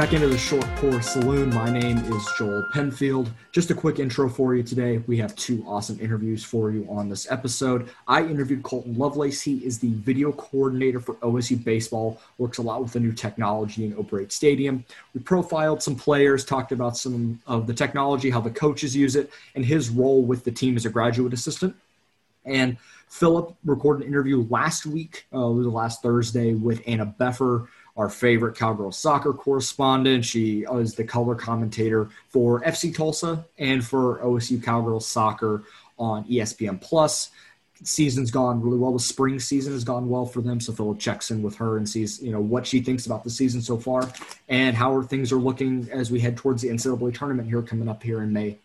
back into the Short Pour Saloon. My name is Joel Penfield. Just a quick intro for you today. We have two awesome interviews for you on this episode. I interviewed Colton Lovelace. He is the video coordinator for OSU Baseball, works a lot with the new technology in O'Brate Stadium. We profiled some players, talked about some of the technology, how the coaches use it, and his role with the team as a graduate assistant. And Philip recorded an interview last week, last Thursday, with Anna Beffer, our favorite Cowgirl soccer correspondent. She is the color commentator for FC Tulsa and for OSU Cowgirl Soccer on ESPN Plus. Season's gone really well. The spring season has gone well for them. So Philip checks in with her and sees, what she thinks about the season so far and how things are looking as we head towards the NCAA tournament here coming up here in May.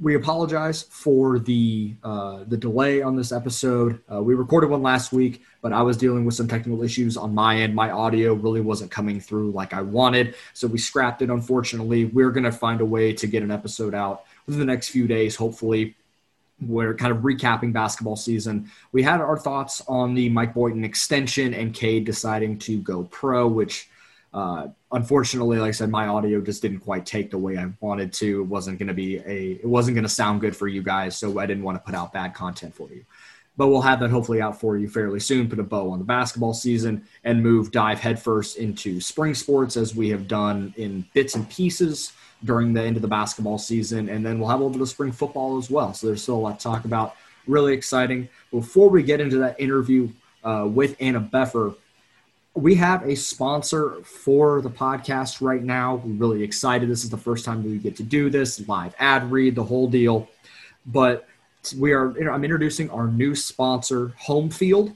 We apologize for the delay on this episode. We recorded one last week, but I was dealing with some technical issues on my end. My audio really wasn't coming through like I wanted, so we scrapped it, unfortunately. We're going to find a way to get an episode out within the next few days, hopefully. We're kind of recapping basketball season. We had our thoughts on the Mike Boynton extension and Cade deciding to go pro, which unfortunately, like I said, my audio just didn't quite take the way I wanted to. It wasn't going to sound good for you guys. So I didn't want to put out bad content for you, but we'll have that hopefully out for you fairly soon, put a bow on the basketball season and dive headfirst into spring sports as we have done in bits and pieces during the end of the basketball season. And then we'll have a little bit of spring football as well. So there's still a lot to talk about. Really exciting. Before we get into that interview with Anna Beffer, we have a sponsor for the podcast right now. We're really excited. This is the first time we get to do this, live ad read, the whole deal. But I'm introducing our new sponsor, Homefield.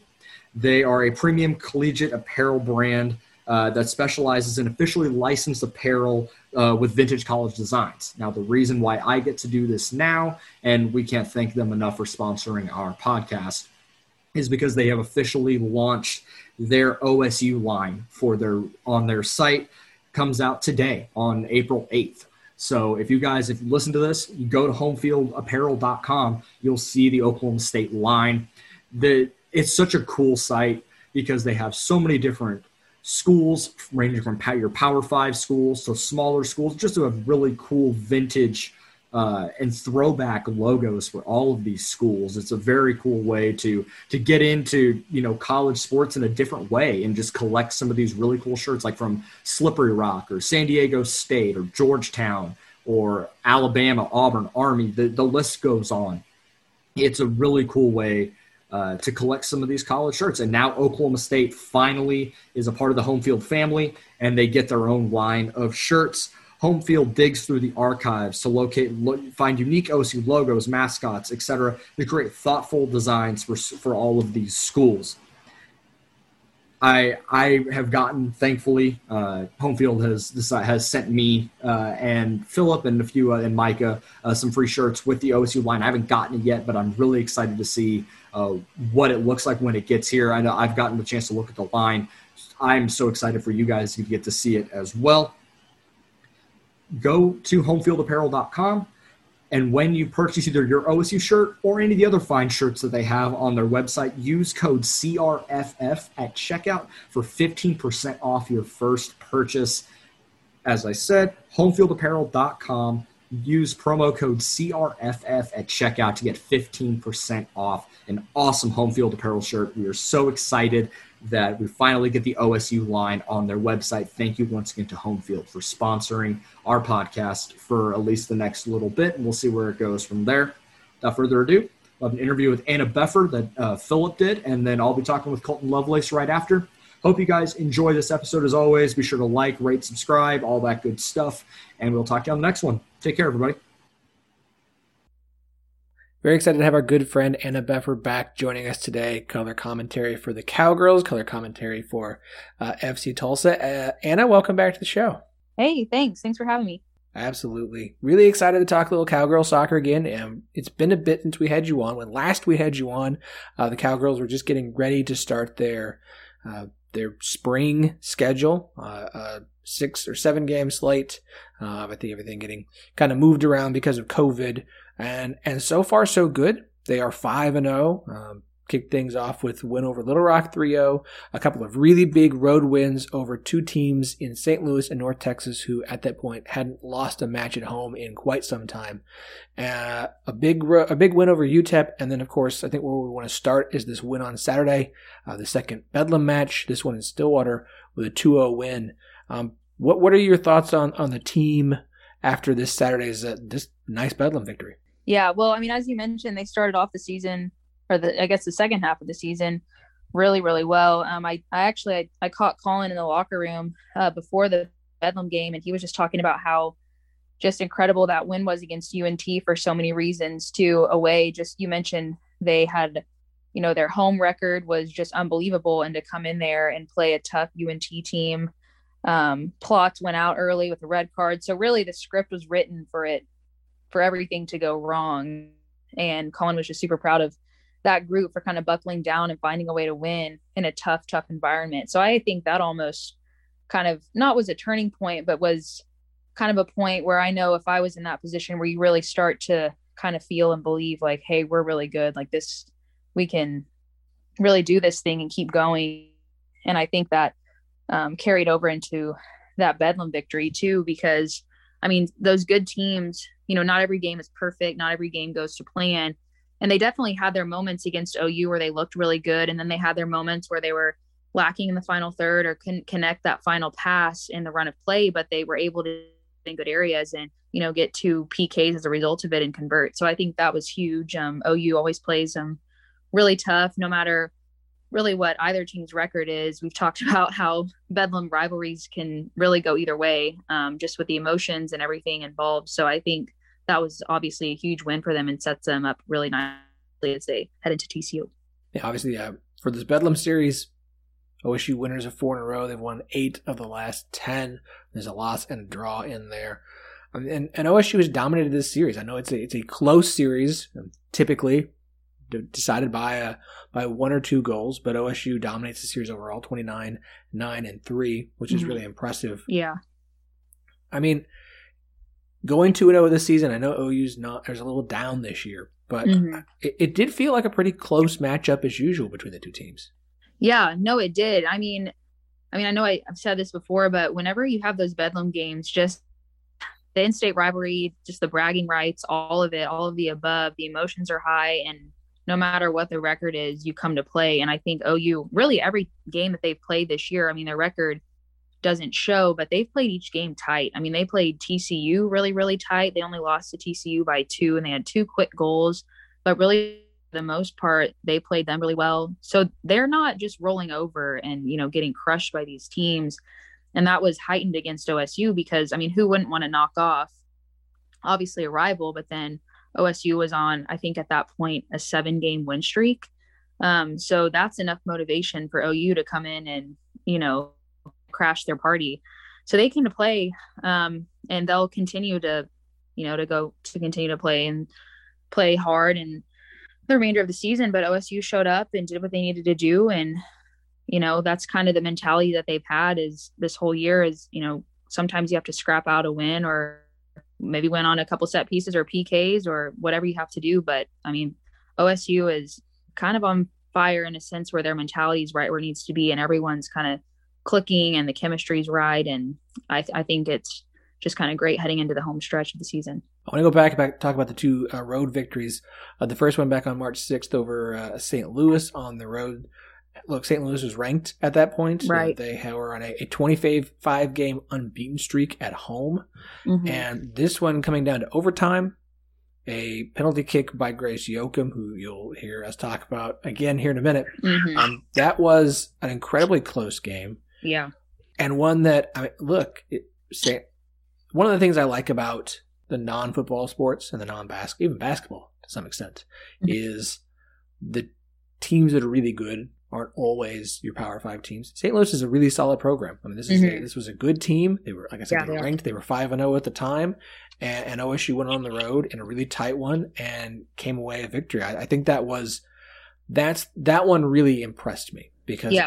They are a premium collegiate apparel brand that specializes in officially licensed apparel with vintage college designs. Now, the reason why I get to do this now, and we can't thank them enough for sponsoring our podcast, is because they have officially launched their OSU line on their site. Comes out today on April 8th. So if you listen to this, you go to homefieldapparel.com, you'll see the Oklahoma State line. It's such a cool site because they have so many different schools, ranging from your Power 5 schools to smaller schools, just a really cool vintage and throwback logos for all of these schools. It's a very cool way to get into college sports in a different way and just collect some of these really cool shirts, like from Slippery Rock or San Diego State or Georgetown or Alabama, Auburn, Army. The list goes on. It's a really cool way to collect some of these college shirts. And now Oklahoma State finally is a part of the Homefield family, and they get their own line of shirts. Homefield digs through the archives to find unique OSU logos, mascots, etc. to create thoughtful designs for all of these schools. I have gotten, thankfully, Homefield has sent me and Philip and a few and Micah some free shirts with the OSU line. I haven't gotten it yet, but I'm really excited to see what it looks like when it gets here. I know I've gotten the chance to look at the line. I'm so excited for you guys who get to see it as well. Go to homefieldapparel.com, and when you purchase either your OSU shirt or any of the other fine shirts that they have on their website, use code CRFF at checkout for 15% off your first purchase. As I said, homefieldapparel.com. Use promo code CRFF at checkout to get 15% off an awesome Home Field Apparel shirt. We are so excited that we finally get the OSU line on their website. Thank you once again to Homefield for sponsoring our podcast for at least the next little bit, and we'll see where it goes from there. Without further ado, we'll have an interview with Anna Beffer that Philip did, and then I'll be talking with Colton Lovelace right after. Hope you guys enjoy this episode as always. Be sure to like, rate, subscribe, all that good stuff, and we'll talk to you on the next one. Take care, everybody. Very excited to have our good friend Anna Beffer back joining us today. Color commentary for the Cowgirls, color commentary for FC Tulsa. Anna, welcome back to the show. Hey, thanks. Thanks for having me. Absolutely. Really excited to talk a little Cowgirl soccer again. And it's been a bit since we had you on. When last we had you on, the Cowgirls were just getting ready to start their spring schedule, 6 or 7 game slate. I think everything getting kind of moved around because of COVID, and so far so good. They are 5-0. kicked things off with a win over Little Rock 3-0, a couple of really big road wins over two teams in St. Louis and North Texas who at that point hadn't lost a match at home in quite some time. A big win over UTEP, and then of course I think where we want to start is this win on Saturday, the second Bedlam match, this one in Stillwater with a 2-0 win. What are your thoughts on the team after this Saturday's this nice Bedlam victory? Yeah, well, I mean, as you mentioned, they started off the season, or the second half of the season, really, really well. I caught Colin in the locker room before the Bedlam game, and he was just talking about how just incredible that win was against UNT for so many reasons, too. Away, just you mentioned they had, you know, their home record was just unbelievable, and to come in there and play a tough UNT team. Plots went out early with a red card, so really the script was written for everything to go wrong, and Colin was just super proud of that group for kind of buckling down and finding a way to win in a tough environment. So I think that almost kind of not was a turning point, but was kind of a point where I know if I was in that position where you really start to kind of feel and believe like, hey, we're really good, like this, we can really do this thing and keep going. And I think that carried over into that Bedlam victory too, because I mean, those good teams, you know, not every game is perfect. Not every game goes to plan. And they definitely had their moments against OU where they looked really good. And then they had their moments where they were lacking in the final third or couldn't connect that final pass in the run of play, but they were able to in good areas and, you know, get two PKs as a result of it and convert. So I think that was huge. OU always plays them really tough, no matter really what either team's record is. We've talked about how Bedlam rivalries can really go either way, just with the emotions and everything involved. So I think that was obviously a huge win for them and sets them up really nicely as they head into TCU. Yeah, obviously for this Bedlam series, OSU winners of 4 in a row. They've won 8 of the last 10. There's a loss and a draw in there. And OSU has dominated this series. I know it's a close series, typically decided by one or two goals, but OSU dominates the series overall, 29-9 and 3, which is really impressive. Yeah. I mean, going 2-0 this season, I know OU's there's a little down this year, but it did feel like a pretty close matchup as usual between the two teams. Yeah, no, it did. I mean, I know I've said this before, but whenever you have those Bedlam games, just the in-state rivalry, just the bragging rights, all of it, all of the above, the emotions are high, and no matter what the record is, you come to play. And I think OU, really every game that they've played this year, I mean, their record doesn't show, but they've played each game tight. I mean, they played TCU really, really tight. They only lost to TCU by 2, and they had 2 quick goals. But really, for the most part, they played them really well. So they're not just rolling over and, you know, getting crushed by these teams. And that was heightened against OSU because, I mean, who wouldn't want to knock off, obviously, a rival, but then OSU was on, I think at that point, a 7-game win streak. So that's enough motivation for OU to come in and, you know, crash their party. So they came to play and they'll continue to, you know, continue to play and play hard and the remainder of the season. But OSU showed up and did what they needed to do. And, you know, that's kind of the mentality that they've had is this whole year is, you know, sometimes you have to scrap out a win or maybe win on a couple set pieces or PKs or whatever you have to do. But I mean, OSU is kind of on fire in a sense where their mentality is right where it needs to be and everyone's kind of clicking and the chemistry's right. And I think it's just kind of great heading into the home stretch of the season. I want to go back talk about the two road victories. The first one back on March 6th over St. Louis on the road. Look, St. Louis was ranked at that point. Right. They were on a 25-game unbeaten streak at home. Mm-hmm. And this one coming down to overtime, a penalty kick by Grace Yoakum, who you'll hear us talk about again here in a minute. Mm-hmm. That was an incredibly close game. Yeah. And one that, I mean, look, one of the things I like about the non-football sports and the non-basketball, even basketball to some extent, is the teams that are really good aren't always your Power 5 teams. St. Louis is a really solid program. I mean, this is this was a good team. They were, like I said, they were ranked. They were 5-0 at the time, and OSU went on the road in a really tight one and came away a victory. I think that one really impressed me because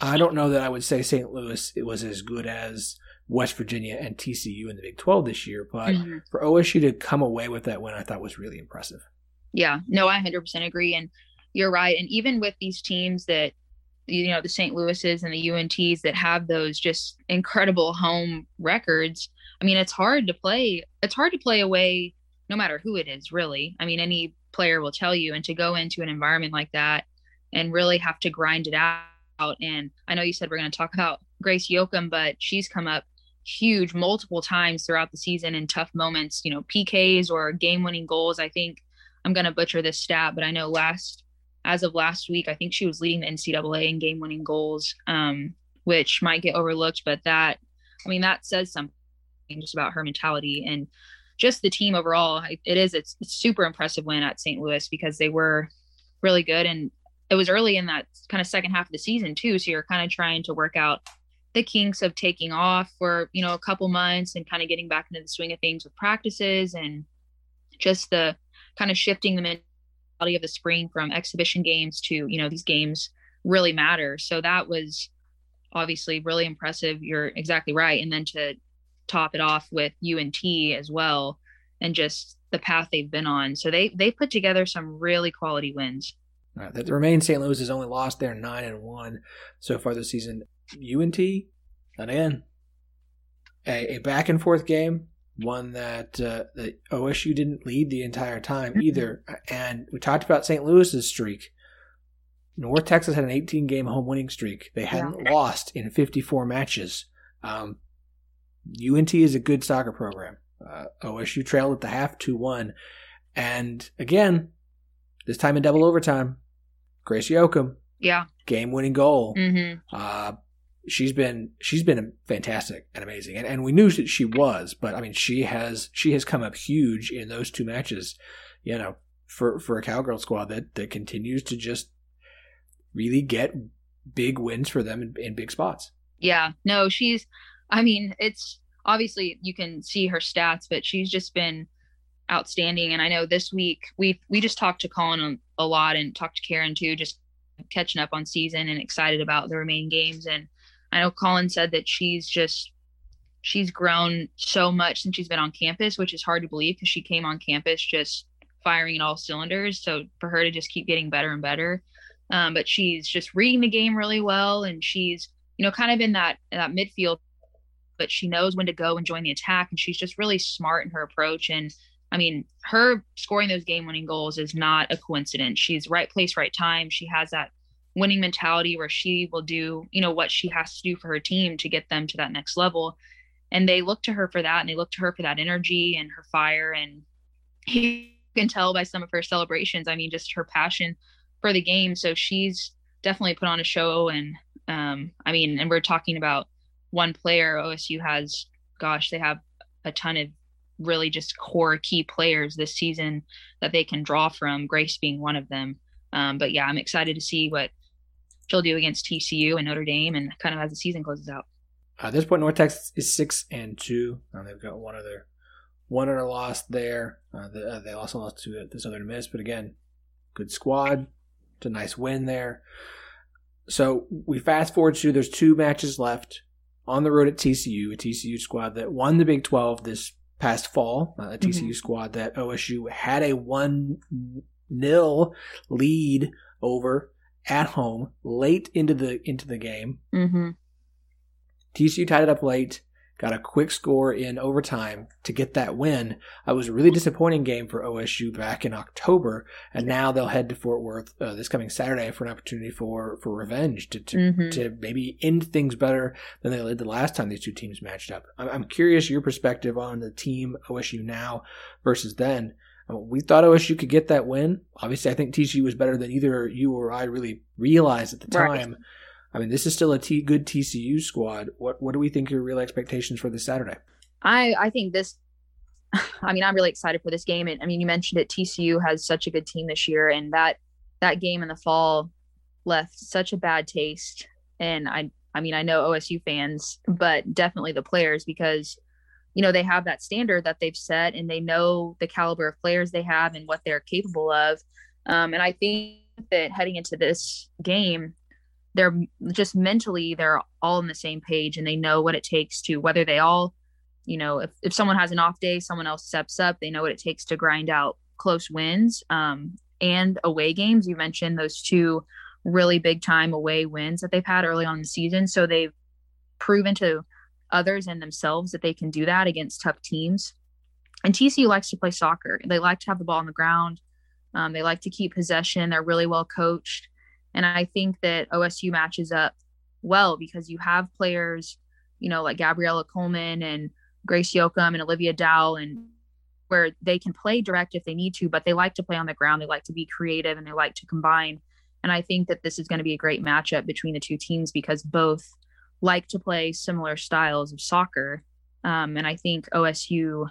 I don't know that I would say St. Louis it was as good as West Virginia and TCU in the Big 12 this year, but for OSU to come away with that win, I thought was really impressive. Yeah, no, I 100% agree, and you're right. And even with these teams that, you know, the St. Louises and the UNTs that have those just incredible home records, I mean, it's hard to play. It's hard to play away no matter who it is, really. I mean, any player will tell you, and to go into an environment like that and really have to grind it out. And I know you said we're going to talk about Grace Yoakum, but she's come up huge multiple times throughout the season in tough moments, you know, PKs or game-winning goals. I think I'm going to butcher this stat, but I know as of last week, I think she was leading the NCAA in game-winning goals, which might get overlooked, but that, I mean, that says something just about her mentality and just the team overall. It's super impressive win at St. Louis because they were really good. And it was early in that kind of second half of the season too. So you're kind of trying to work out the kinks of taking off for, you know, a couple months and kind of getting back into the swing of things with practices and just the kind of shifting the mentality of the spring from exhibition games to, you know, these games really matter. So that was obviously really impressive. You're exactly right. And then to top it off with UNT as well and just the path they've been on. So they put together some really quality wins. All right, the remaining St. Louis has only lost their 9-1 so far this season. UNT, not in. A back and forth game, one that the OSU didn't lead the entire time either. And we talked about St. Louis's streak. North Texas had an 18-game home winning streak. They hadn't lost in 54 matches. UNT is a good soccer program. OSU trailed at the half 2-1. And again, this time in double overtime, Grace Yoakum. Yeah. Game-winning goal. Mm-hmm. She's been fantastic and amazing, and we knew that she was, but I mean she has come up huge in those two matches, you know, for a Cowgirl squad that continues to just really get big wins for them in big spots. Yeah, no, it's obviously you can see her stats, but she's just been outstanding. And I know this week we just talked to Colin a lot and talked to Karen too, just catching up on season and excited about the remaining games. And I know Colin said that she's grown so much since she's been on campus, which is hard to believe because she came on campus just firing at all cylinders. So for her to just keep getting better and better, but she's just reading the game really well, and she's, you know, kind of in that midfield, but she knows when to go and join the attack, and she's just really smart in her approach. And I mean, her scoring those game-winning goals is not a coincidence. She's right place, right time. She has that winning mentality where she will do, you know, what she has to do for her team to get them to that next level. And they look to her for that, and they look to her for that energy and her fire. And you can tell by some of her celebrations, I mean, just her passion for the game. So she's definitely put on a show. And, I mean, and we're talking about one player. OSU has, gosh, they have a ton of really just core key players this season that they can draw from, Grace being one of them. But yeah, I'm excited to see what she'll do against TCU and Notre Dame and kind of as the season closes out. At this point, North Texas is 6-2. They've got one other loss there. They also lost to Southern Miss, but again, good squad. It's a nice win there. So we fast forward to there's two matches left on the road at TCU, a TCU squad that won the Big 12 this past fall, a TCU squad that OSU had a 1-0 lead over at home late into the game. Mm-hmm. TCU tied it up late, got a quick score in overtime to get that win. It was a really disappointing game for OSU back in October, and now they'll head to Fort Worth this coming Saturday for an opportunity for revenge to maybe end things better than they did the last time these two teams matched up. I'm curious your perspective on the team OSU now versus then. We thought OSU could get that win. Obviously, I think TCU was better than either you or I really realized at the time. Right. I mean, this is still a good TCU squad. What do we think your real expectations for this Saturday? I think I'm really excited for this game. And I mean, you mentioned it, TCU has such a good team this year, and that game in the fall left such a bad taste. And I mean, I know OSU fans, but definitely the players, because, you know, they have that standard that they've set, and they know the caliber of players they have and what they're capable of. And I think that heading into this game, they're just mentally, they're all on the same page, and they know what it takes to, whether they all, you know, if someone has an off day, someone else steps up, they know what it takes to grind out close wins. and away games. You mentioned those two really big time away wins that they've had early on in the season. So they've proven to others and themselves that they can do that against tough teams. And TCU likes to play soccer. They like to have the ball on the ground. They like to keep possession. They're really well coached. And I think that OSU matches up well because you have players, you know, like Gabriella Coleman and Grace Yoakum and Olivia Dowell, and where they can play direct if they need to, but they like to play on the ground. They like to be creative and they like to combine. And I think that this is going to be a great matchup between the two teams because both like to play similar styles of soccer. And I think OSU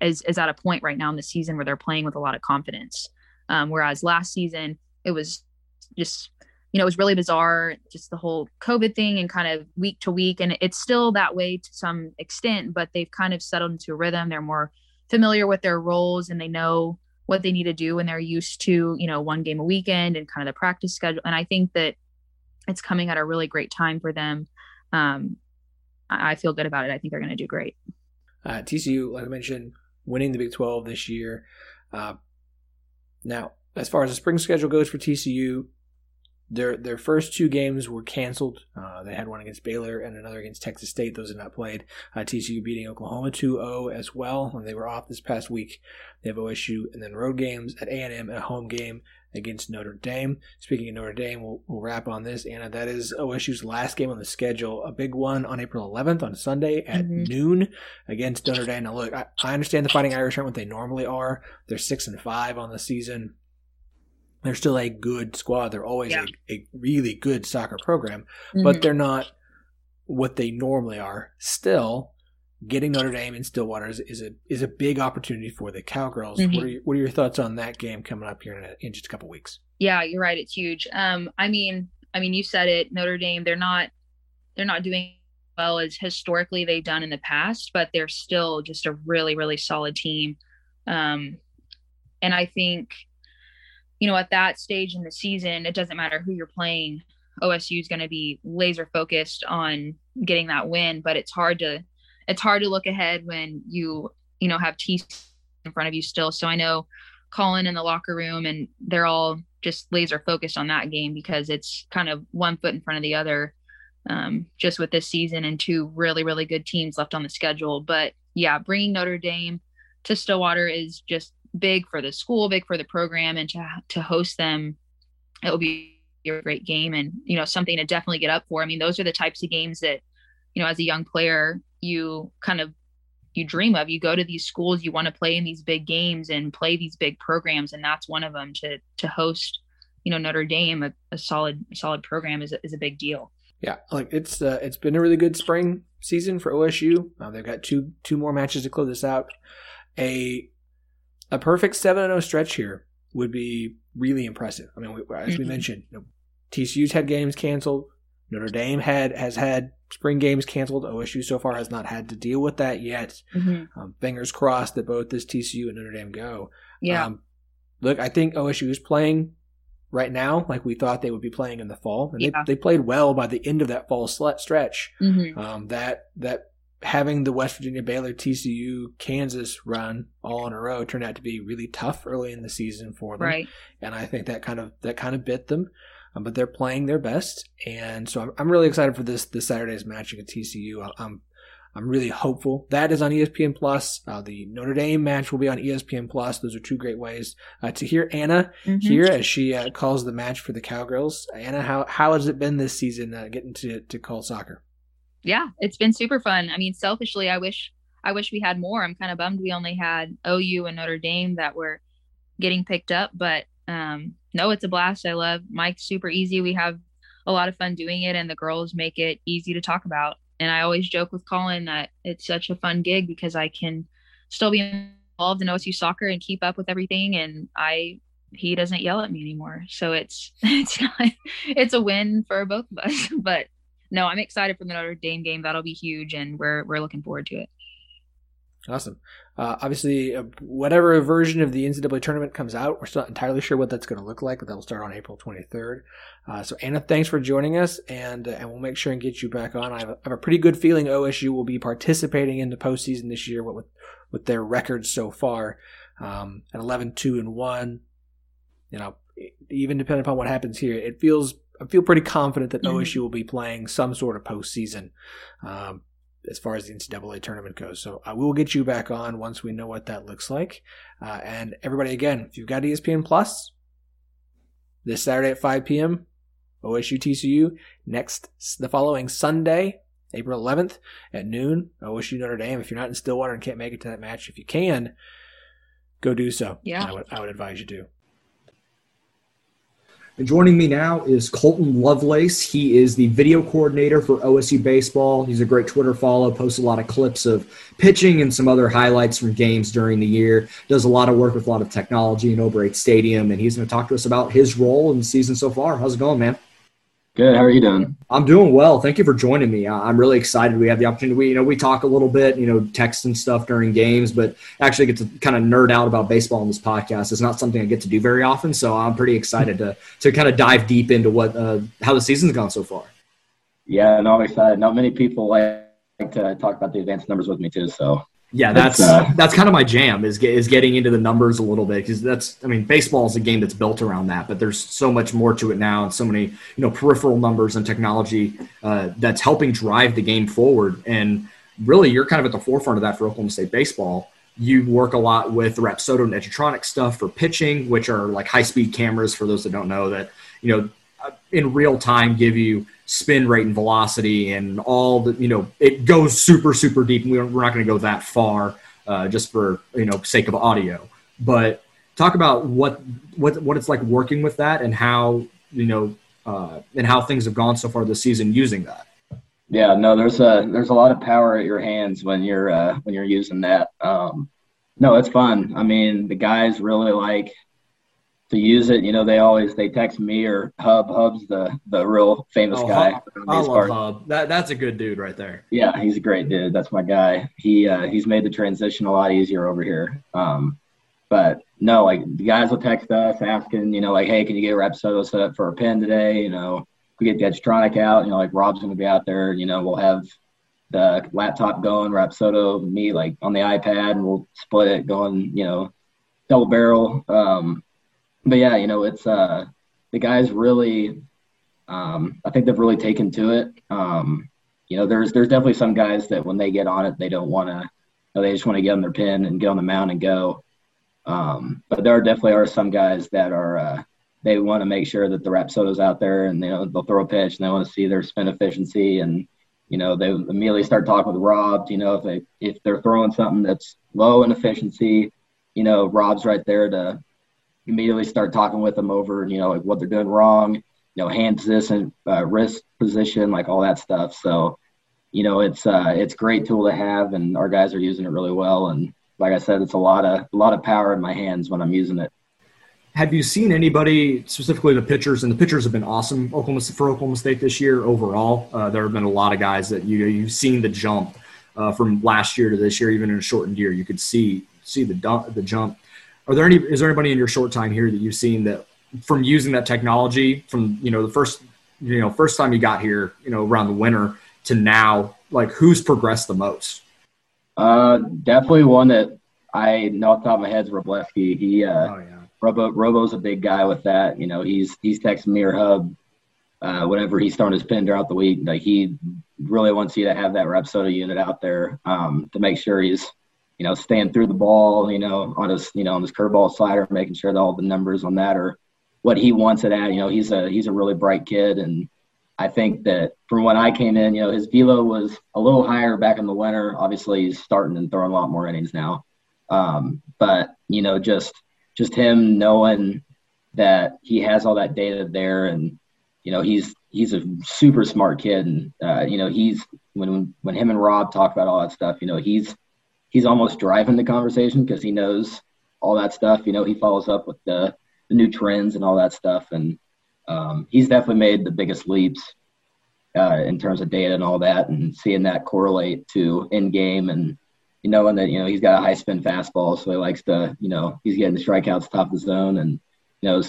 is at a point right now in the season where they're playing with a lot of confidence. Whereas last season it was just, you know, it was really bizarre, just the whole COVID thing and kind of week to week. And it's still that way to some extent, but they've kind of settled into a rhythm. They're more familiar with their roles and they know what they need to do. And they're used to, you know, one game a weekend and kind of the practice schedule. And I think that it's coming at a really great time for them. I feel good about it. I think they're going to do great. TCU, like I mentioned, winning the Big 12 this year. Now, as far as the spring schedule goes for TCU, their first two games were canceled. They had one against Baylor and another against Texas State. Those are not played. TCU beating Oklahoma 2-0 as well, and they were off this past week. They have OSU and then road games at A&M and a home game against Notre Dame. Speaking of Notre Dame, we'll wrap on this, Anna. That is OSU's last game on the schedule, a big one on April 11th on Sunday at noon against Notre Dame. Now, look, I understand the Fighting Irish aren't what they normally are. They're 6-5 on the season. They're still a good squad. They're always a really good soccer program, but they're not what they normally are. Still, getting Notre Dame in Stillwater is a big opportunity for the Cowgirls. What are your thoughts on that game coming up here in just a couple weeks? Yeah, you're right. It's huge. I mean, you said it. Notre Dame, they're not doing well as historically they've done in the past, but they're still just a really, really solid team. And I think, you know, at that stage in the season, it doesn't matter who you're playing. OSU is going to be laser focused on getting that win, but it's hard to look ahead when you know, have TCU in front of you still. So I know Colin in the locker room and they're all just laser focused on that game because it's kind of one foot in front of the other, just with this season and two really, really good teams left on the schedule. But yeah, bringing Notre Dame to Stillwater is just big for the school, big for the program, and to host them, it will be a great game and, you know, something to definitely get up for. I mean, those are the types of games that, you know, as a young player, you dream of. You go to these schools, you want to play in these big games and play these big programs, and that's one of them. To host, you know, Notre Dame, a solid program is a big deal. Yeah, like it's been a really good spring season for OSU. They've got two more matches to close this out. A perfect 7-0 stretch here would be really impressive. I mean, as we mentioned, you know, TCU's had games canceled. Notre Dame has had spring games canceled. OSU so far has not had to deal with that yet. Fingers crossed that both this TCU and Notre Dame go. Yeah. Look, I think OSU is playing right now like we thought they would be playing in the fall. And they played well by the end of that fall stretch. That having the West Virginia, Baylor, TCU, Kansas run all in a row turned out to be really tough early in the season for them, right? And I think that kind of bit them, but they're playing their best, and so I'm really excited for this Saturday's match against TCU. I'm really hopeful. That is on ESPN Plus. The Notre Dame match will be on ESPN Plus. Those are two great ways to hear Anna here as she calls the match for the Cowgirls. Anna, how has it been this season getting to call soccer? Yeah, it's been super fun. I mean, selfishly, I wish we had more. I'm kind of bummed we only had OU and Notre Dame that were getting picked up, but no, it's a blast. I love Mike's super easy. We have a lot of fun doing it, and the girls make it easy to talk about. And I always joke with Colin that it's such a fun gig because I can still be involved in OSU soccer and keep up with everything, and he doesn't yell at me anymore. So it's a win for both of us, but. No, I'm excited for the Notre Dame game. That'll be huge, and we're looking forward to it. Awesome. Obviously, whatever version of the NCAA tournament comes out, we're still not entirely sure what that's going to look like, but that will start on April 23rd. So, Anna, thanks for joining us, and we'll make sure and get you back on. I have a pretty good feeling OSU will be participating in the postseason this year with their records so far, at 11-2-1. you know, even depending upon what happens here, it feels, I feel pretty confident that OSU will be playing some sort of postseason as far as the NCAA tournament goes. So I will get you back on once we know what that looks like. And everybody, again, if you've got ESPN Plus, this Saturday at 5 p.m., OSU TCU. The following Sunday, April 11th at noon, OSU Notre Dame. If you're not in Stillwater and can't make it to that match, if you can, go do so. Yeah. I would advise you to. And joining me now is Colton Lovelace. He is the video coordinator for OSU Baseball. He's a great Twitter follow, posts a lot of clips of pitching and some other highlights from games during the year, does a lot of work with a lot of technology in O'Brate Stadium, and he's going to talk to us about his role in the season so far. How's it going, man? Good. How are you doing? I'm doing well. Thank you for joining me. I'm really excited. We have the opportunity. We talk a little bit, text and stuff during games, but actually get to kind of nerd out about baseball on this podcast. It's not something I get to do very often, so I'm pretty excited to kind of dive deep into how the season's gone so far. Yeah, no, I'm excited. Not many people like to talk about the advanced numbers with me too, so. Yeah, that's kind of my jam is getting into the numbers a little bit, because baseball is a game that's built around that, but there's so much more to it now, and so many peripheral numbers and technology that's helping drive the game forward. And really, you're kind of at the forefront of that for Oklahoma State baseball. You work a lot with Rapsodo and Edutronic stuff for pitching, which are like high-speed cameras. For those that don't know, that in real time give you spin rate and velocity and all the, it goes super, super deep. And we're not going to go that far just for, sake of audio, but talk about what it's like working with that and how, and how things have gone so far this season using that. Yeah, no, there's a lot of power at your hands when you're using that. No, it's fun. The guys really like to use it. They text me or Hub's the real famous guy. I love Hub. That's a good dude right there. Yeah, he's a great dude. That's my guy. He's made the transition a lot easier over here. But no, like the guys will text us asking, hey, can you get Rapsodo set up for a pin today? We get the Edutronic out, Rob's going to be out there, we'll have the laptop going, Rapsodo, me like on the iPad, and we'll split it going, double barrel. But yeah, it's the guys really. I think they've really taken to it. There's definitely some guys that when they get on it, they don't want to. They just want to get on their pin and get on the mound and go. But there definitely are some guys that are. They want to make sure that the Rapsodo's out there, and they'll throw a pitch and they want to see their spin efficiency, and they immediately start talking with Rob. If they're throwing something that's low in efficiency, Rob's right there to immediately start talking with them over, what they're doing wrong, hand position, wrist position, like all that stuff. So, it's a great tool to have, and our guys are using it really well. And like I said, it's a lot of power in my hands when I'm using it. Have you seen anybody, specifically the pitchers, and the pitchers have been awesome for Oklahoma State this year overall? There have been a lot of guys that you've seen the jump from last year to this year, even in a shortened year, you could see the jump. Is there anybody in your short time here that you've seen that from using that technology from, the first time you got here, around the winter to now, like who's progressed the most? Definitely one that I know off the top of my head is Robleski. Robo's a big guy with that. He's texting me or Hub, whenever he's throwing his pin throughout the week. Like he really wants you to have that Rapsodo unit out there, to make sure he's, staying through the ball, on his curveball slider, making sure that all the numbers on that are what he wants it at. He's a really bright kid, and I think that from when I came in, his velo was a little higher back in the winter. Obviously, he's starting and throwing a lot more innings now. But just him knowing that he has all that data there, and he's a super smart kid, and he's when him and Rob talk about all that stuff, he's almost driving the conversation because he knows all that stuff. He follows up with the new trends and all that stuff. And he's definitely made the biggest leaps in terms of data and all that, and seeing that correlate to in-game, and he's got a high spin fastball. So he likes to, he's getting the strikeouts top of the zone, and,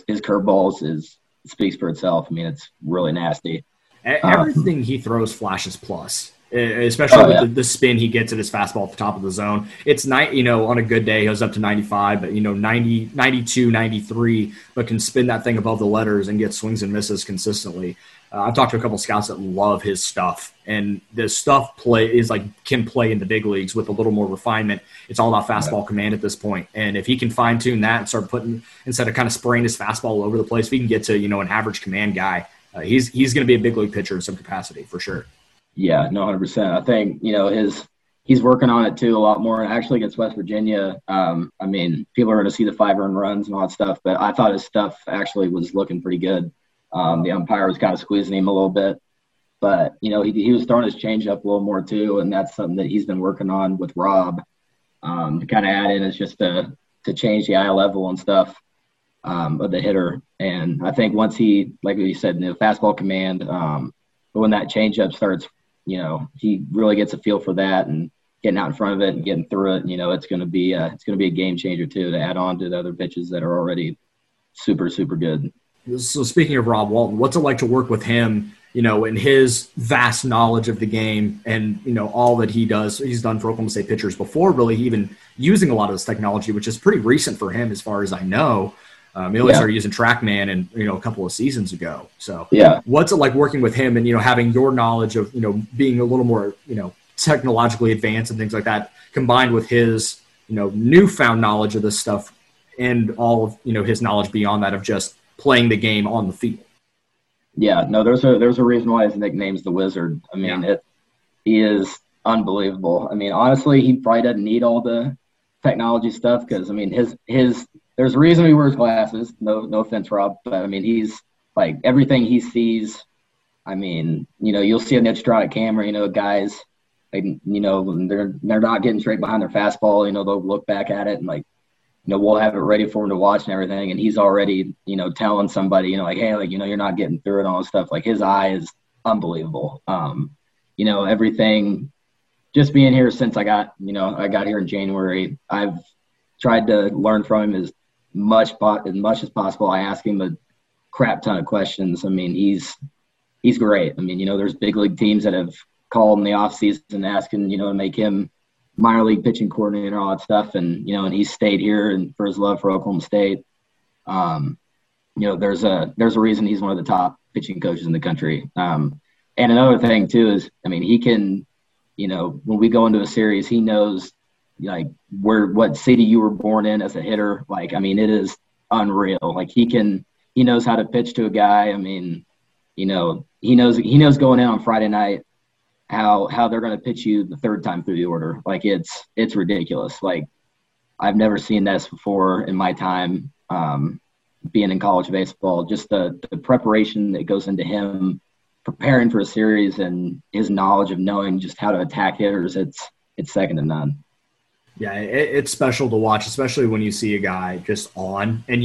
his curveballs speaks for itself. It's really nasty. Everything he throws flashes plus. especially with the spin he gets at his fastball at the top of the zone. It's on a good day, he goes up to 95, but 90, 92, 93, but can spin that thing above the letters and get swings and misses consistently. I've talked to a couple of scouts that love his stuff, and this stuff can play in the big leagues with a little more refinement. It's all about fastball command at this point. And if he can fine tune that and start putting, instead of kind of spraying his fastball all over the place, if he can get to, an average command guy, he's going to be a big league pitcher in some capacity for sure. Yeah, no, 100%. I think, he's working on it too a lot more. And actually against West Virginia, people are going to see the 5 earned runs and all that stuff, but I thought his stuff actually was looking pretty good. The umpire was kind of squeezing him a little bit, but he was throwing his changeup a little more too, and that's something that he's been working on with Rob. To kind of add in is just to change the eye level and stuff of the hitter. And I think once he, like you said, fastball command, but when that changeup starts, he really gets a feel for that and getting out in front of it and getting through it. It's going to be a game changer too, to add on to the other pitches that are already super, super good. So speaking of Rob Walton, what's it like to work with him, and his vast knowledge of the game and, all that he does, he's done for Oklahoma State pitchers before really even using a lot of this technology, which is pretty recent for him as far as I know. He only started using Trackman and, a couple of seasons ago. So what's it like working with him and, having your knowledge of, being a little more, technologically advanced and things like that combined with his, newfound knowledge of this stuff and all of, his knowledge beyond that of just playing the game on the field. Yeah, no, there's a reason why his nickname's the Wizard. He is unbelievable. Honestly, he probably doesn't need all the technology stuff because, his there's a reason he wears glasses. No offense, Rob, but, he's like everything he sees. You'll see an electronic camera, guys, they're not getting straight behind their fastball. They'll look back at it and we'll have it ready for him to watch and everything. And he's already, telling somebody, hey, you're not getting through it and all this stuff. His eye is unbelievable. Everything, just being here since I got here in January, I've tried to learn from him as much as possible. I ask him a crap ton of questions. He's great. There's big league teams that have called in the off season asking, to make him minor league pitching coordinator, all that stuff. And, and he stayed here and for his love for Oklahoma State. There's a reason he's one of the top pitching coaches in the country. And another thing too, is, he can, when we go into a series, he knows what city you were born in as a hitter. It is unreal. He knows how to pitch to a guy. He knows going in on Friday night, how they're going to pitch you the third time through the order. It's ridiculous. I've never seen this before in my time being in college baseball, just the preparation that goes into him preparing for a series and his knowledge of knowing just how to attack hitters. It's second to none. Yeah, it's special to watch, especially when you see a guy just on, and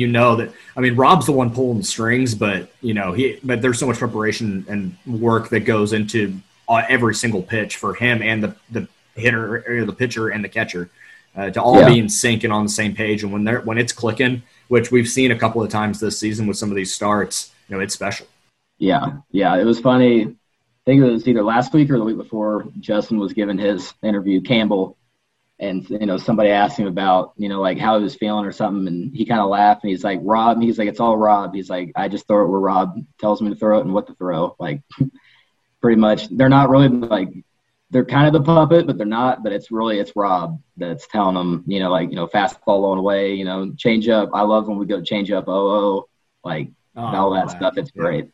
Rob's the one pulling the strings, but but there's so much preparation and work that goes into every single pitch for him and the hitter or the pitcher and the catcher to all be in sync and on the same page. And when it's clicking, which we've seen a couple of times this season with some of these starts, it's special. Yeah. Yeah. It was funny. I think it was either last week or the week before, Justin was giving his interview, Campbell, and, somebody asked him about, how he was feeling or something. And he kind of laughed and he's like, Rob, and he's like, it's all Rob. He's like, I just throw it where Rob tells me to throw it and what to throw. Pretty much, they're not really they're kind of the puppet, but they're not. But it's Rob that's telling them, fastball on the way, change up. I love when we go change up, all that stuff. It's great.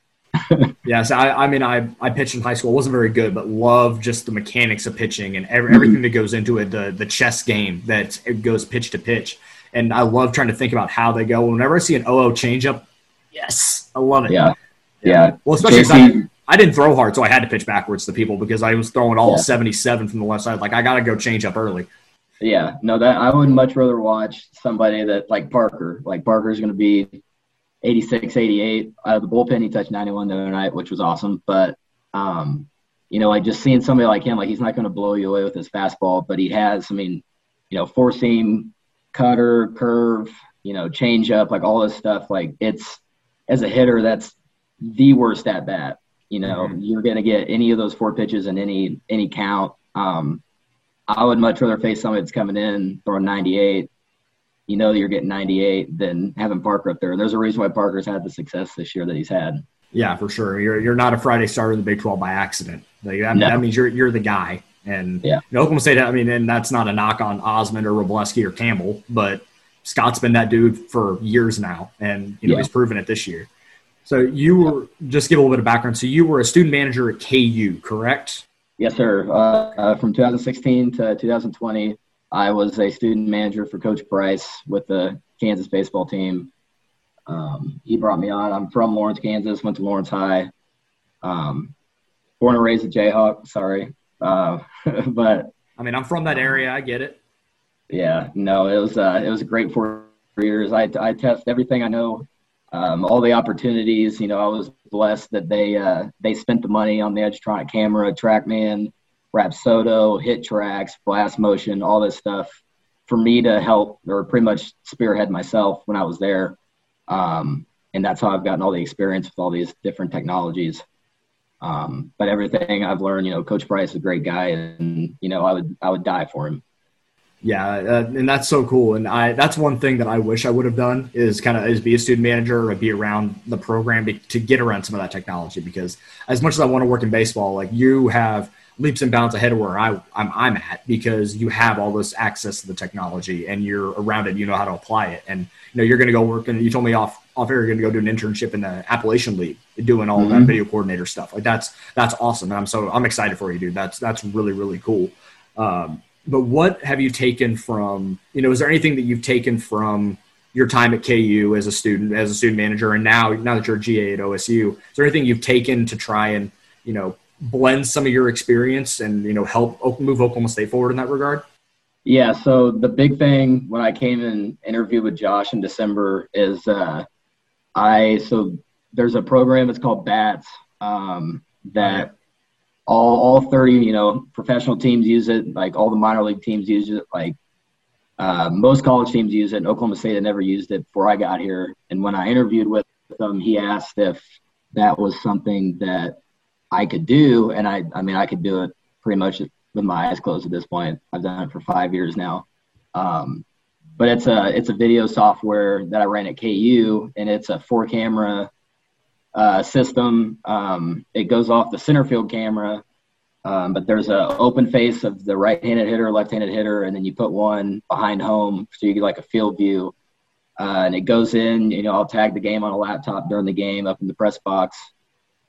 Yeah, so I pitched in high school. It wasn't very good, but love just the mechanics of pitching and everything that goes into it. The chess game that it goes pitch to pitch, and I love trying to think about how they go. Whenever I see an 0-0 change up, yes, I love it. Yeah. Well, especially I didn't throw hard, so I had to pitch backwards to people because I was throwing 77 from the left side. I got to go change up early. Yeah, no, that I would much rather watch somebody that Parker. Parker's going to be 86, 88. Out of the bullpen, he touched 91 the other night, which was awesome. But, just seeing somebody like him, he's not going to blow you away with his fastball, but he has, four-seam, cutter, curve, change up, all this stuff. As a hitter, that's the worst at bat. You know, you're going to get any of those four pitches in any count. I would much rather face somebody that's coming in throwing 98. You know, you're getting 98 than having Parker up there. And there's a reason why Parker's had the success this year that he's had. Yeah, for sure. You're not a Friday starter in the Big 12 by accident. Like, no. That means you're the guy. And yeah. You know, Oklahoma State, I mean, and that's not a knock on Osmond or Robleski or Campbell, but Scott's been that dude for years now, and you know he's proven it this year. So you were – just give a little bit of background. So you were a student manager at KU, correct? Yes, sir. From 2016 to 2020, I was a student manager for Coach Bryce with the Kansas baseball team. He brought me on. I'm from Lawrence, Kansas, went to Lawrence High. Born and raised a Jayhawk, sorry. But I mean, I'm from that area. I get it. Yeah, no, it was a great 4 years. I test everything I know, all the opportunities. You know, I was blessed that they spent the money on the Edgetronic camera, Trackman, Rapsodo, hit tracks, blast motion, all this stuff for me to help or pretty much spearhead myself when I was there. And that's how I've gotten all the experience with all these different technologies. But everything I've learned, you know, Coach Bryce is a great guy, and you know, I would die for him. Yeah, and that's so cool. And that's one thing that I wish I would have done is be a student manager or be around the program to get around some of that technology. Because as much as I want to work in baseball, like you have leaps and bounds ahead of where I'm at, because you have all this access to the technology and you're around it. You know how to apply it, and you know you're going to go work. And you told me off air, you're going to go do an internship in the Appalachian League, doing all that video coordinator stuff. Like that's awesome. And I'm excited for you, dude. That's really, really cool. But what have you taken from, you know, is there anything that you've taken from your time at KU as a student manager? And now that you're a GA at OSU, is there anything you've taken to try and, you know, blend some of your experience and, you know, help move Oklahoma State forward in that regard? Yeah. So the big thing when I came and interviewed with Josh in December is, so there's a program, it's called BATS, that all 30, you know, professional teams use it. Like all the minor league teams use it. Like most college teams use it. And Oklahoma State had never used it before I got here. And when I interviewed with him, he asked if that was something that I could do. And I mean, I could do it pretty much with my eyes closed at this point. I've done it for 5 years now. But it's a video software that I ran at KU, and it's a 4-camera system. It goes off the center field camera, but there's an open face of the right-handed hitter, left-handed hitter, and then you put one behind home so you get like a field view. And it goes in, you know, I'll tag the game on a laptop during the game up in the press box.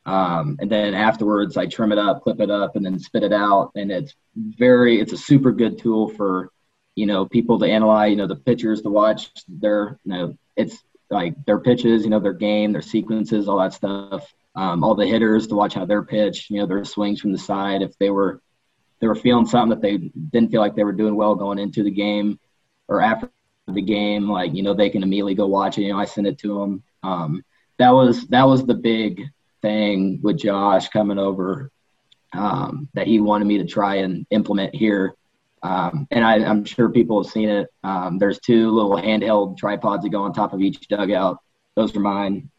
And then afterwards I trim it up, clip it up, and then spit it out. And it's a super good tool for, you know, people to analyze, you know, the pitchers to watch their, you know, it's like their pitches, you know, their game, their sequences, all that stuff. All the hitters to watch how they're pitched, you know, their swings from the side. If they were feeling something that they didn't feel like they were doing well going into the game or after the game, like, you know, they can immediately go watch it. You know, I send it to them. That was the big thing with Josh coming over, that he wanted me to try and implement here. And I'm sure people have seen it. There's 2 little handheld tripods that go on top of each dugout. Those are mine.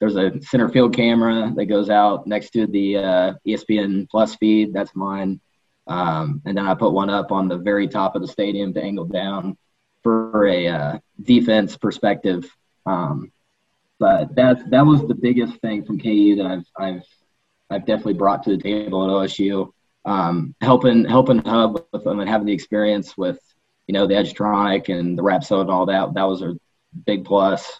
There's a center field camera that goes out next to the ESPN Plus feed. That's mine. And then I put one up on the very top of the stadium to angle down for a defense perspective. But that was the biggest thing from KU that I've definitely brought to the table at OSU. Helping Hub with them and having the experience with, you know, the Edgetronic and the Rapsodo and all that, that was a big plus.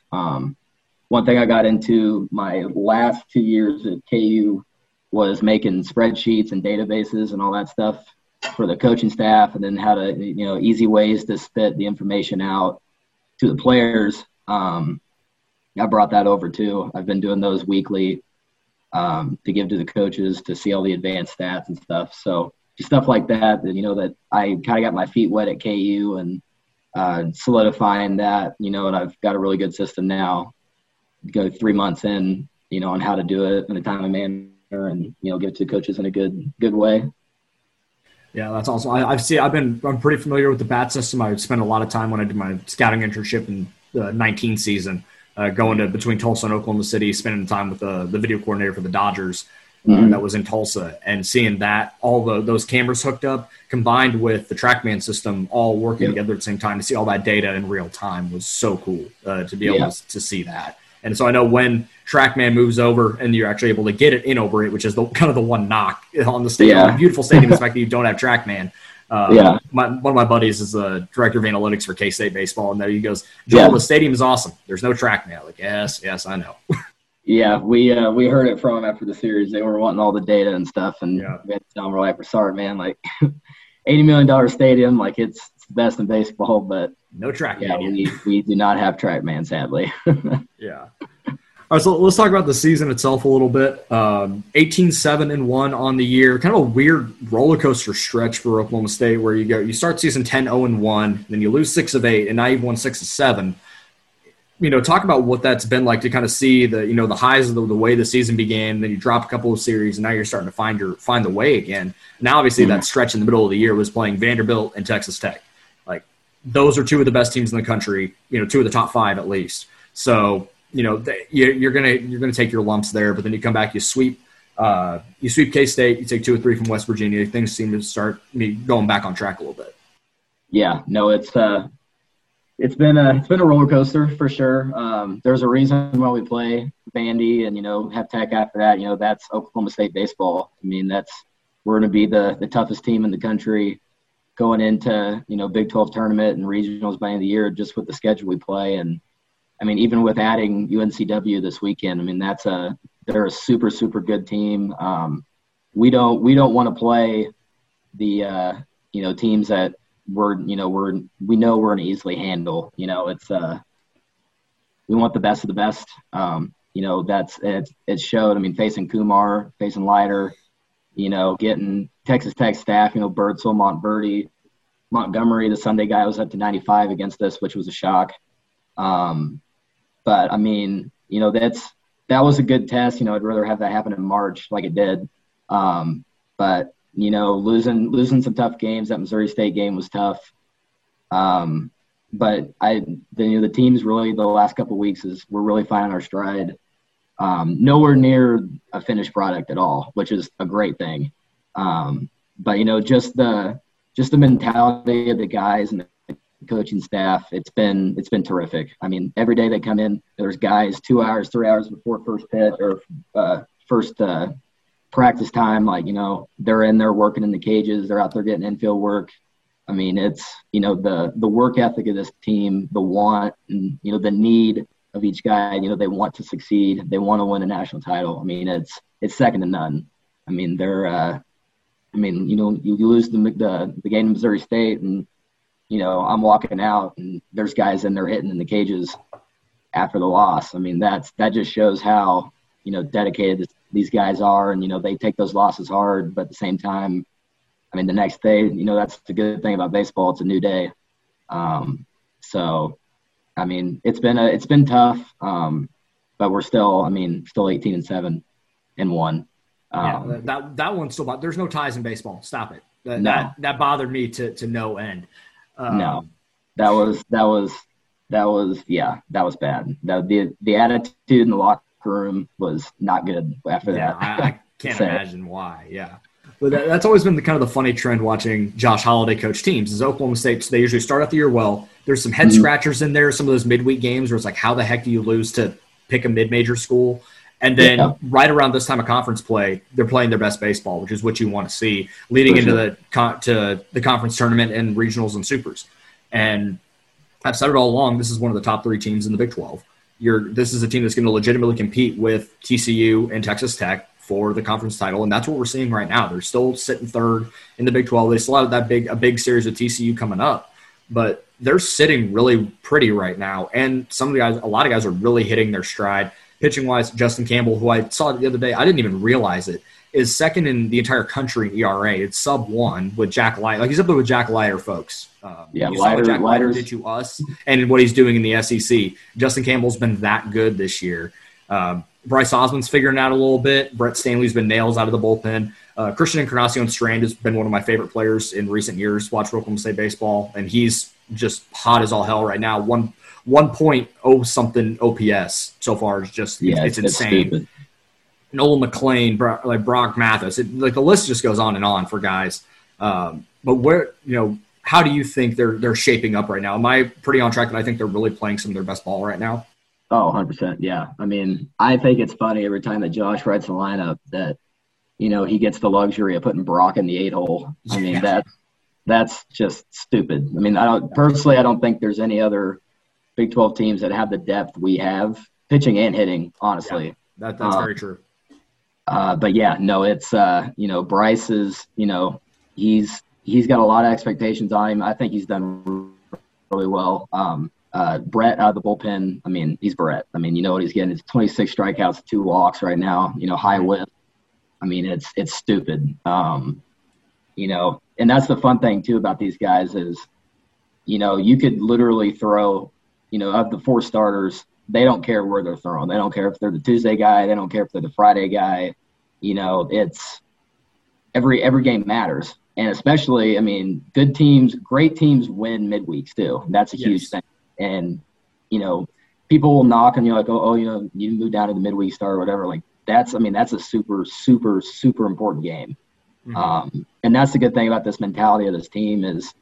One thing I got into my last 2 years at KU was making spreadsheets and databases and all that stuff for the coaching staff, and then how to, you know, easy ways to spit the information out to the players. I brought that over too. I've been doing those weekly, to give to the coaches to see all the advanced stats and stuff. So just stuff like that, you know, that I kind of got my feet wet at KU and solidifying that, you know, and I've got a really good system now, go 3 months in, you know, on how to do it in a timely manner and, you know, give it to the coaches in a good way. Yeah, that's awesome. I'm pretty familiar with the BAT system. I spent a lot of time when I did my scouting internship in the 19 season. going to between Tulsa and Oklahoma City, spending time with the video coordinator for the Dodgers that was in Tulsa, and seeing that all those cameras hooked up combined with the Trackman system all working together at the same time to see all that data in real time was so cool to be able to see that. And so I know when Trackman moves over and you're actually able to get it in O'Brate, which is the kind of the one knock on the stadium, the beautiful stadium is the fact that you don't have Trackman. One of my buddies is the director of analytics for K-State baseball, and there he goes, Joel, the stadium is awesome. There's no Trackman. Like, yes, I know. Yeah, we heard it from them after the series. They were wanting all the data and stuff, and we had to tell them, we're like, we're sorry, man. Like, $80 million stadium, like it's the best in baseball, but no Trackman. Yeah, we do not have Trackman, sadly. All right, so let's talk about the season itself a little bit. 18-7-1 on the year. Kind of a weird roller coaster stretch for Oklahoma State, where you start season 10-0-1, then you lose 6 of 8, and now you've won 6 of 7. You know, talk about what that's been like to kind of see the the highs of the way the season began. Then you drop a couple of series, and now you're starting to find the way again. Now, obviously, that stretch in the middle of the year was playing Vanderbilt and Texas Tech. Like, those are two of the best teams in the country. You know, two of the top 5 at least. So, you know, you're gonna take your lumps there, but then you come back, you sweep K-State, you take 2 or 3 from West Virginia. Things seem to start going back on track a little bit. Yeah, no, it's been a roller coaster for sure. There's a reason why we play Vandy and have Tech after that. That's Oklahoma State baseball. I mean, we're gonna be the toughest team in the country going into Big 12 tournament and regionals by the end of the year, just with the schedule we play. And I mean, even with adding UNCW this weekend, I mean, they're a super, super good team. We don't want to play the, teams that we're going to easily handle. We want the best of the best. It showed. I mean, facing Kumar, facing Leiter, getting Texas Tech staff, Birdsell, Montverde, Montgomery, the Sunday guy was up to 95 against us, which was a shock. But I mean, that was a good test. I'd rather have that happen in March like it did. But losing some tough games. That Missouri State game was tough. But the team's really, the last couple of weeks, is we're really finding our stride. Nowhere near a finished product at all, which is a great thing. But just the mentality of the guys and the coaching staff, it's been terrific. I mean, every day they come in, there's guys 3 hours before first pitch or first practice time, like they're in there working in the cages, they're out there getting infield work. I mean, it's the work ethic of this team, the want and the need of each guy. They want to succeed, they want to win a national title. I mean, it's second to none. I mean, they're you lose the game to Missouri State, and I'm walking out and there's guys in there hitting in the cages after the loss. I mean, that just shows how, dedicated these guys are. And, they take those losses hard, but at the same time, I mean, the next day, that's the good thing about baseball. It's a new day. So, I mean, it's been tough, but we're still 18-7-1. That one's still, there's no ties in baseball. Stop it. That bothered me to no end. No, that was bad. The attitude in the locker room was not good after that. I can't imagine why. Yeah. But that's always been the kind of the funny trend watching Josh Holliday coach teams is Oklahoma State. So they usually start out the year well. There's some head scratchers in there. Some of those midweek games where it's like, how the heck do you lose to pick a mid-major school? And then right around this time of conference play, they're playing their best baseball, which is what you want to see leading into the conference tournament and regionals and supers. And I've said it all along, this is one of the top 3 teams in the Big 12. This is a team that's going to legitimately compete with TCU and Texas Tech for the conference title, and that's what we're seeing right now. They're still sitting 3rd in the Big 12. They still have a big series with TCU coming up, but they're sitting really pretty right now. And a lot of guys are really hitting their stride. Pitching-wise, Justin Campbell, who I saw the other day, I didn't even realize it, is 2nd in the entire country in ERA. It's sub-1 with Jack Leiter. Like, he's up there with Jack Leiter, folks. Jack Leiter did to us and what he's doing in the SEC. Justin Campbell's been that good this year. Bryce Osmond's figuring out a little bit. Brett Stanley's been nails out of the bullpen. Christian Encarnacion Strand has been one of my favorite players in recent years. Watch Oklahoma State baseball, and he's just hot as all hell right now. 1.0 something OPS so far is just it's insane. Stupid. Nolan McClain, Brock Mathis, the list just goes on for guys. But where, how do you think they're shaping up right now? Am I pretty on track that I think they're really playing some of their best ball right now? Oh, 100%. Yeah. I mean, I think it's funny every time that Josh writes the lineup that, he gets the luxury of putting Brock in the 8-hole. I mean, that's just stupid. I mean, I don't think there's any other Big 12 teams that have the depth we have, pitching and hitting, honestly. Yeah, that's very true. But yeah, no, it's, Bryce is, he's got a lot of expectations on him. I think he's done really well. Brett out of the bullpen. I mean, he's Brett. I mean, you know what he's getting. It's 26 strikeouts, 2 walks right now, high whip. I mean, it's stupid. And that's the fun thing too about these guys is, you could literally throw, of the 4 starters, they don't care where they're thrown. They don't care if they're the Tuesday guy. They don't care if they're the Friday guy. It's every game matters. And especially, I mean, great teams win midweeks too. That's a huge thing. And, people will knock on you like, you moved down to the midweek start or whatever. Like that's a super, super, super important game. Mm-hmm. And that's the good thing about this mentality of this team is,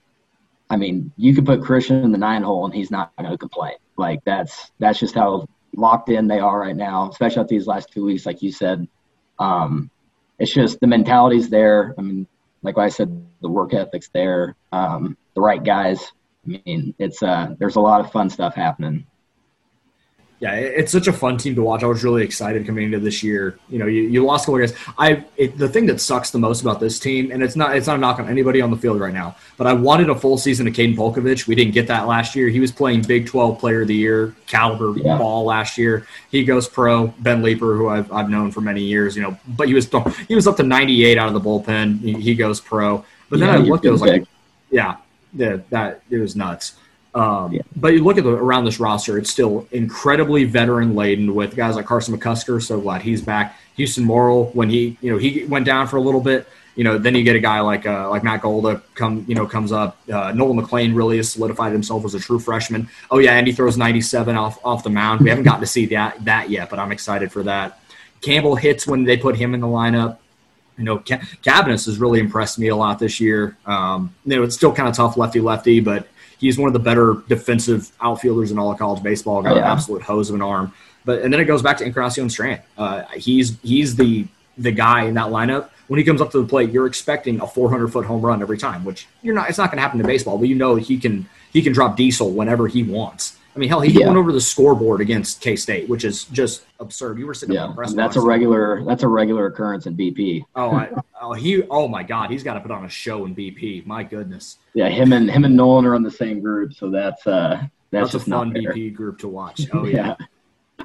I mean, you could put Christian in the 9-hole and he's not going to complain. Like that's just how locked in they are right now, especially after these last 2 weeks, like you said. It's just the mentality's there. I mean, like I said, the work ethic's there, the right guys. I mean, it's there's a lot of fun stuff happening. Yeah, it's such a fun team to watch. I was really excited coming into this year. You lost a couple of guys. The thing that sucks the most about this team, and it's not a knock on anybody on the field right now, but I wanted a full season of Caden Polkovich. We didn't get that last year. He was playing Big 12 Player of the Year caliber ball last year. He goes pro. Ben Leeper, who I've known for many years, but he was up to 98 out of the bullpen. He goes pro. But then I looked at it, I was like, that it was nuts. But you look at around this roster, it's still incredibly veteran laden with guys like Carson McCusker. So glad he's back. Houston Morrill, when he went down for a little bit, then you get a guy like Matt Golda comes up. Nolan McClain really has solidified himself as a true freshman. Oh yeah. And he throws 97 off the mound. We haven't gotten to see that yet, but I'm excited for that. Campbell hits when they put him in the lineup. Cabinets has really impressed me a lot this year. It's still kind of tough lefty, but he's one of the better defensive outfielders in all of college baseball. Got an absolute hose of an arm. And then it goes back to Encarnacion Strand. He's the guy in that lineup. When he comes up to the plate, you're expecting a 400-foot home run every time, which you're not. It's not going to happen in baseball, but he can drop diesel whenever he wants. I mean, hell, he went over the scoreboard against K-State, which is just absurd. You were sitting on the press box. That's a regular occurrence in BP. Oh my God, he's got to put on a show in BP. My goodness. Yeah, him and Nolan are on the same group, so that's just a fun BP group to watch. Oh yeah.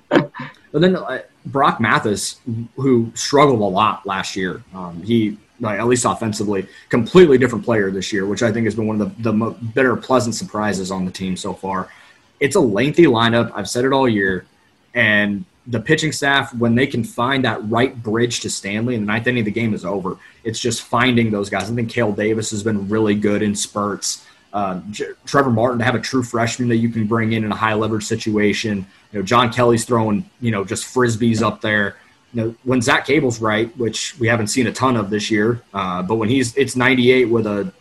But then Brock Mathis, who struggled a lot last year, at least offensively, completely different player this year, which I think has been one of the better pleasant surprises on the team so far. It's a lengthy lineup. I've said it all year. And the pitching staff, when they can find that right bridge to Stanley in the 9th inning of the game is over. It's just finding those guys. I think Cale Davis has been really good in spurts. Trevor Martin, to have a true freshman that you can bring in a high-leverage situation. John Kelly's throwing, just frisbees up there. When Zach Cable's right, which we haven't seen a ton of this year, but when it's 98 with a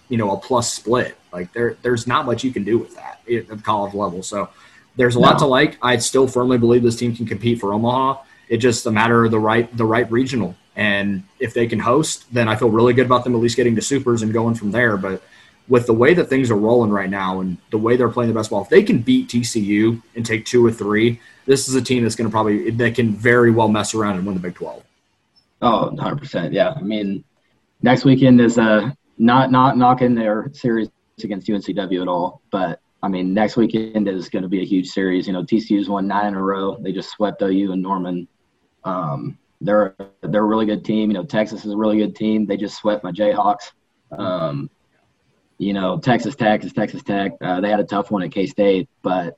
plus split, like there's not much you can do with that at the college level. So there's a lot to like. I still firmly believe this team can compete for Omaha. It's just a matter of the right regional, and if they can host, then I feel really good about them at least getting to supers and going from there. But with the way that things are rolling right now and the way they're playing the best ball, if they can beat TCU and take 2 or 3, this is a team that's going to that can very well mess around and win the Big 12. Oh, 100%. Yeah. I mean, next weekend is not knocking their series against UNCW at all, but I mean, next weekend is going to be a huge series. TCU's won 9 in a row. They just swept OU and Norman. They're a really good team. Texas is a really good team. They just swept my Jayhawks. Texas Tech is Texas Tech. They had a tough one at K-State, but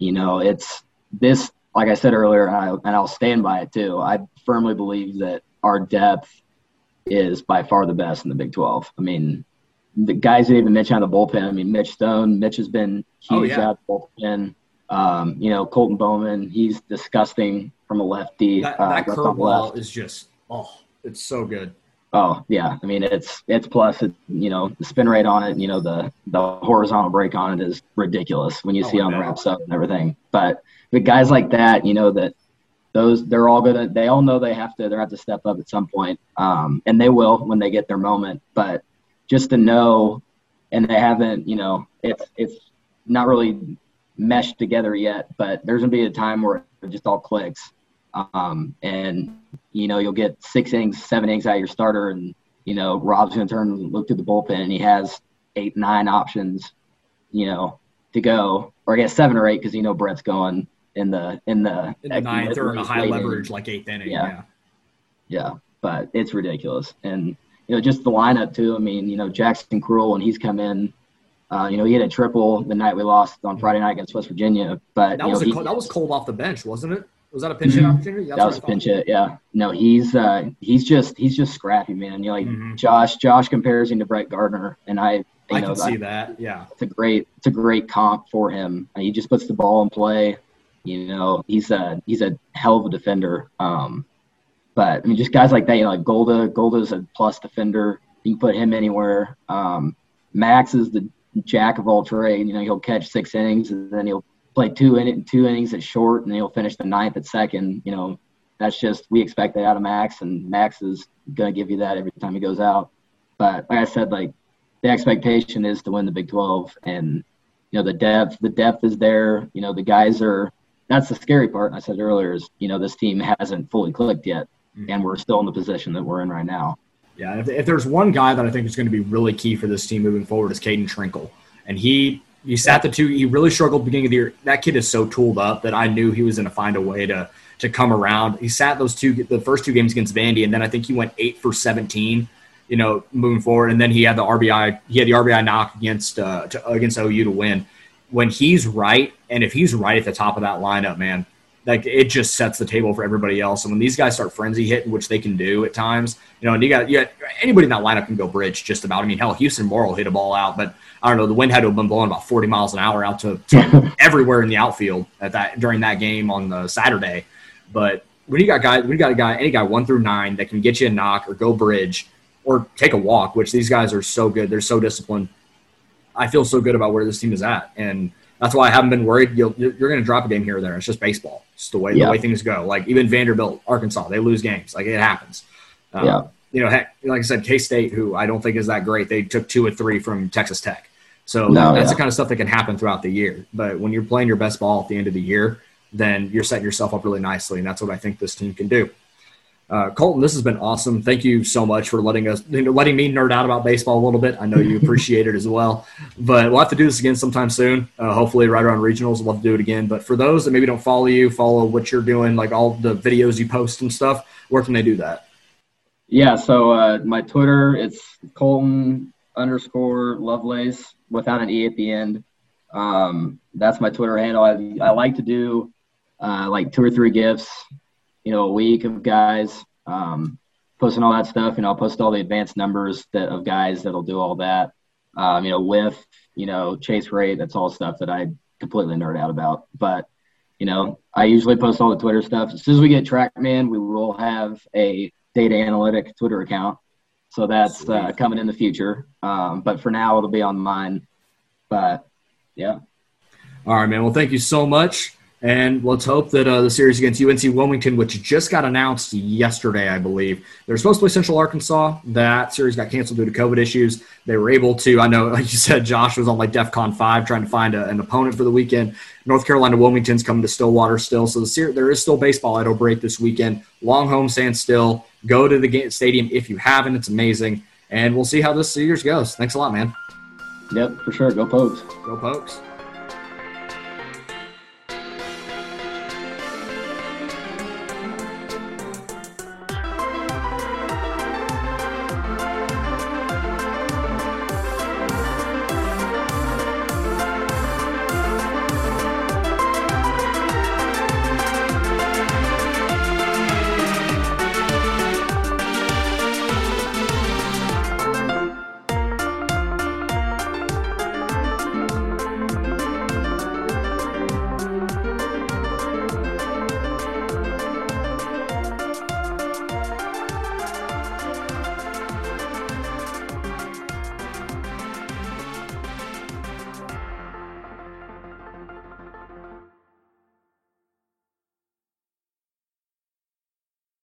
it's this, like I said earlier, and I'll stand by it too. I firmly believe that our depth is by far the best in the Big 12. I mean, the guys that even Mitch on the bullpen. I mean, Mitch Stone, Mitch has been huge out of the bullpen. You know, Colton Bowman, he's disgusting from a lefty. That curveball is just, it's so good. Oh, yeah. I mean, it's plus, you know, the spin rate on it, you know, the horizontal break on it is ridiculous when you see on the Rapsodo and everything. But the guys like that, you know, that those, they're all going to, they all know they're going to have to step up at some point. And they will when they get their moment. But just to know, and they haven't, you know, it's not really meshed together yet, but there's going to be a time where it just all clicks. And you know, you'll get 6 innings, 7 innings out of your starter, and you know, Rob's going to turn and look to the bullpen, and he has 8, 9 options, you know, to go, or I guess 7 or 8, because you know Brett's going in the ninth or in a high leverage like 8th inning. Yeah, but it's ridiculous, and you know, just the lineup too. I mean, you know, Jackson Crewell, when he's come in, you know, he had a triple the night we lost on Friday night against West Virginia, but that was cold off the bench, wasn't it? Was that a pinch hit opportunity? That was a pinch hit, yeah. No, he's just scrappy, man. You know, like Josh compares him to Brett Gardner, and I can see that. Yeah, it's a great comp for him. He just puts the ball in play. You know, he's a hell of a defender. But I mean, just guys like that. You know, like Golda's a plus defender. You can put him anywhere. Max is the jack of all trades. You know, he'll catch 6 innings and then he'll play two innings at short, and he'll finish the ninth at second. You know, that's just, we expect that out of Max, and Max is going to give you that every time he goes out. But like I said, like, the expectation is to win the Big 12, and, you know, the depth is there. You know, the guys are, that's the scary part. I said earlier is, you know, this team hasn't fully clicked yet, and we're still in the position that we're in right now. Yeah, if there's one guy that I think is going to be really key for this team moving forward is Caden Trinkle, and he sat the two. He really struggled at the beginning of the year. That kid is so tooled up that I knew he was going to find a way to come around. He sat the first two games against Vandy, and then I think he went 8 for 17. You know, moving forward, and then he had the RBI. He had the RBI knock against OU to win. When he's right, and if he's right at the top of that lineup, man, like it just sets the table for everybody else. And when these guys start frenzy hitting, which they can do at times, you know, and you got anybody in that lineup can go bridge just about. I mean, hell, Houston Morrill hit a ball out, but I don't know, the wind had to have been blowing about 40 miles an hour out to everywhere in the outfield during that game on the Saturday. But when you got a guy, any guy 1 through 9 that can get you a knock or go bridge or take a walk, which these guys are so good, they're so disciplined. I feel so good about where this team is at, and that's why I haven't been worried. You're going to drop a game here or there. It's just baseball. It's the way things go. Like even Vanderbilt, Arkansas, they lose games. Like it happens. You know, heck, like I said, K-State, who I don't think is that great, they took 2 of 3 from Texas Tech. So that's the kind of stuff that can happen throughout the year. But when you're playing your best ball at the end of the year, then you're setting yourself up really nicely, and that's what I think this team can do. Colton, this has been awesome. Thank you so much for letting me nerd out about baseball a little bit. I know you appreciate it as well, but we'll have to do this again sometime soon. Hopefully right around regionals, we'll have to do it again. But for those that maybe don't follow what you're doing, like all the videos you post and stuff, where can they do that? Yeah. So, my Twitter, it's Colton_Lovelace without an E at the end. That's my Twitter handle. I like to do, like 2 or 3 gifts, you know, a week of guys posting all that stuff. You know, I'll post all the advanced numbers of guys that'll do all that. You know, whiff, you know, chase rate, that's all stuff that I completely nerd out about. But, you know, I usually post all the Twitter stuff. As soon as we get Trackman, we will have a data analytic Twitter account. So that's coming in the future. But for now, it'll be on mine. But, yeah. All right, man. Well, thank you so much. And let's hope that the series against UNC Wilmington, which just got announced yesterday, I believe. They're supposed to play Central Arkansas. That series got canceled due to COVID issues. They were able to, I know, like you said, Josh was on like DEFCON 5 trying to find an opponent for the weekend. North Carolina Wilmington's coming to Stillwater still. So there is still baseball at O'Brate this weekend. Long home stand still. Go to the stadium if you haven't. It's amazing. And we'll see how this series goes. Thanks a lot, man. Yep, for sure. Go Pokes.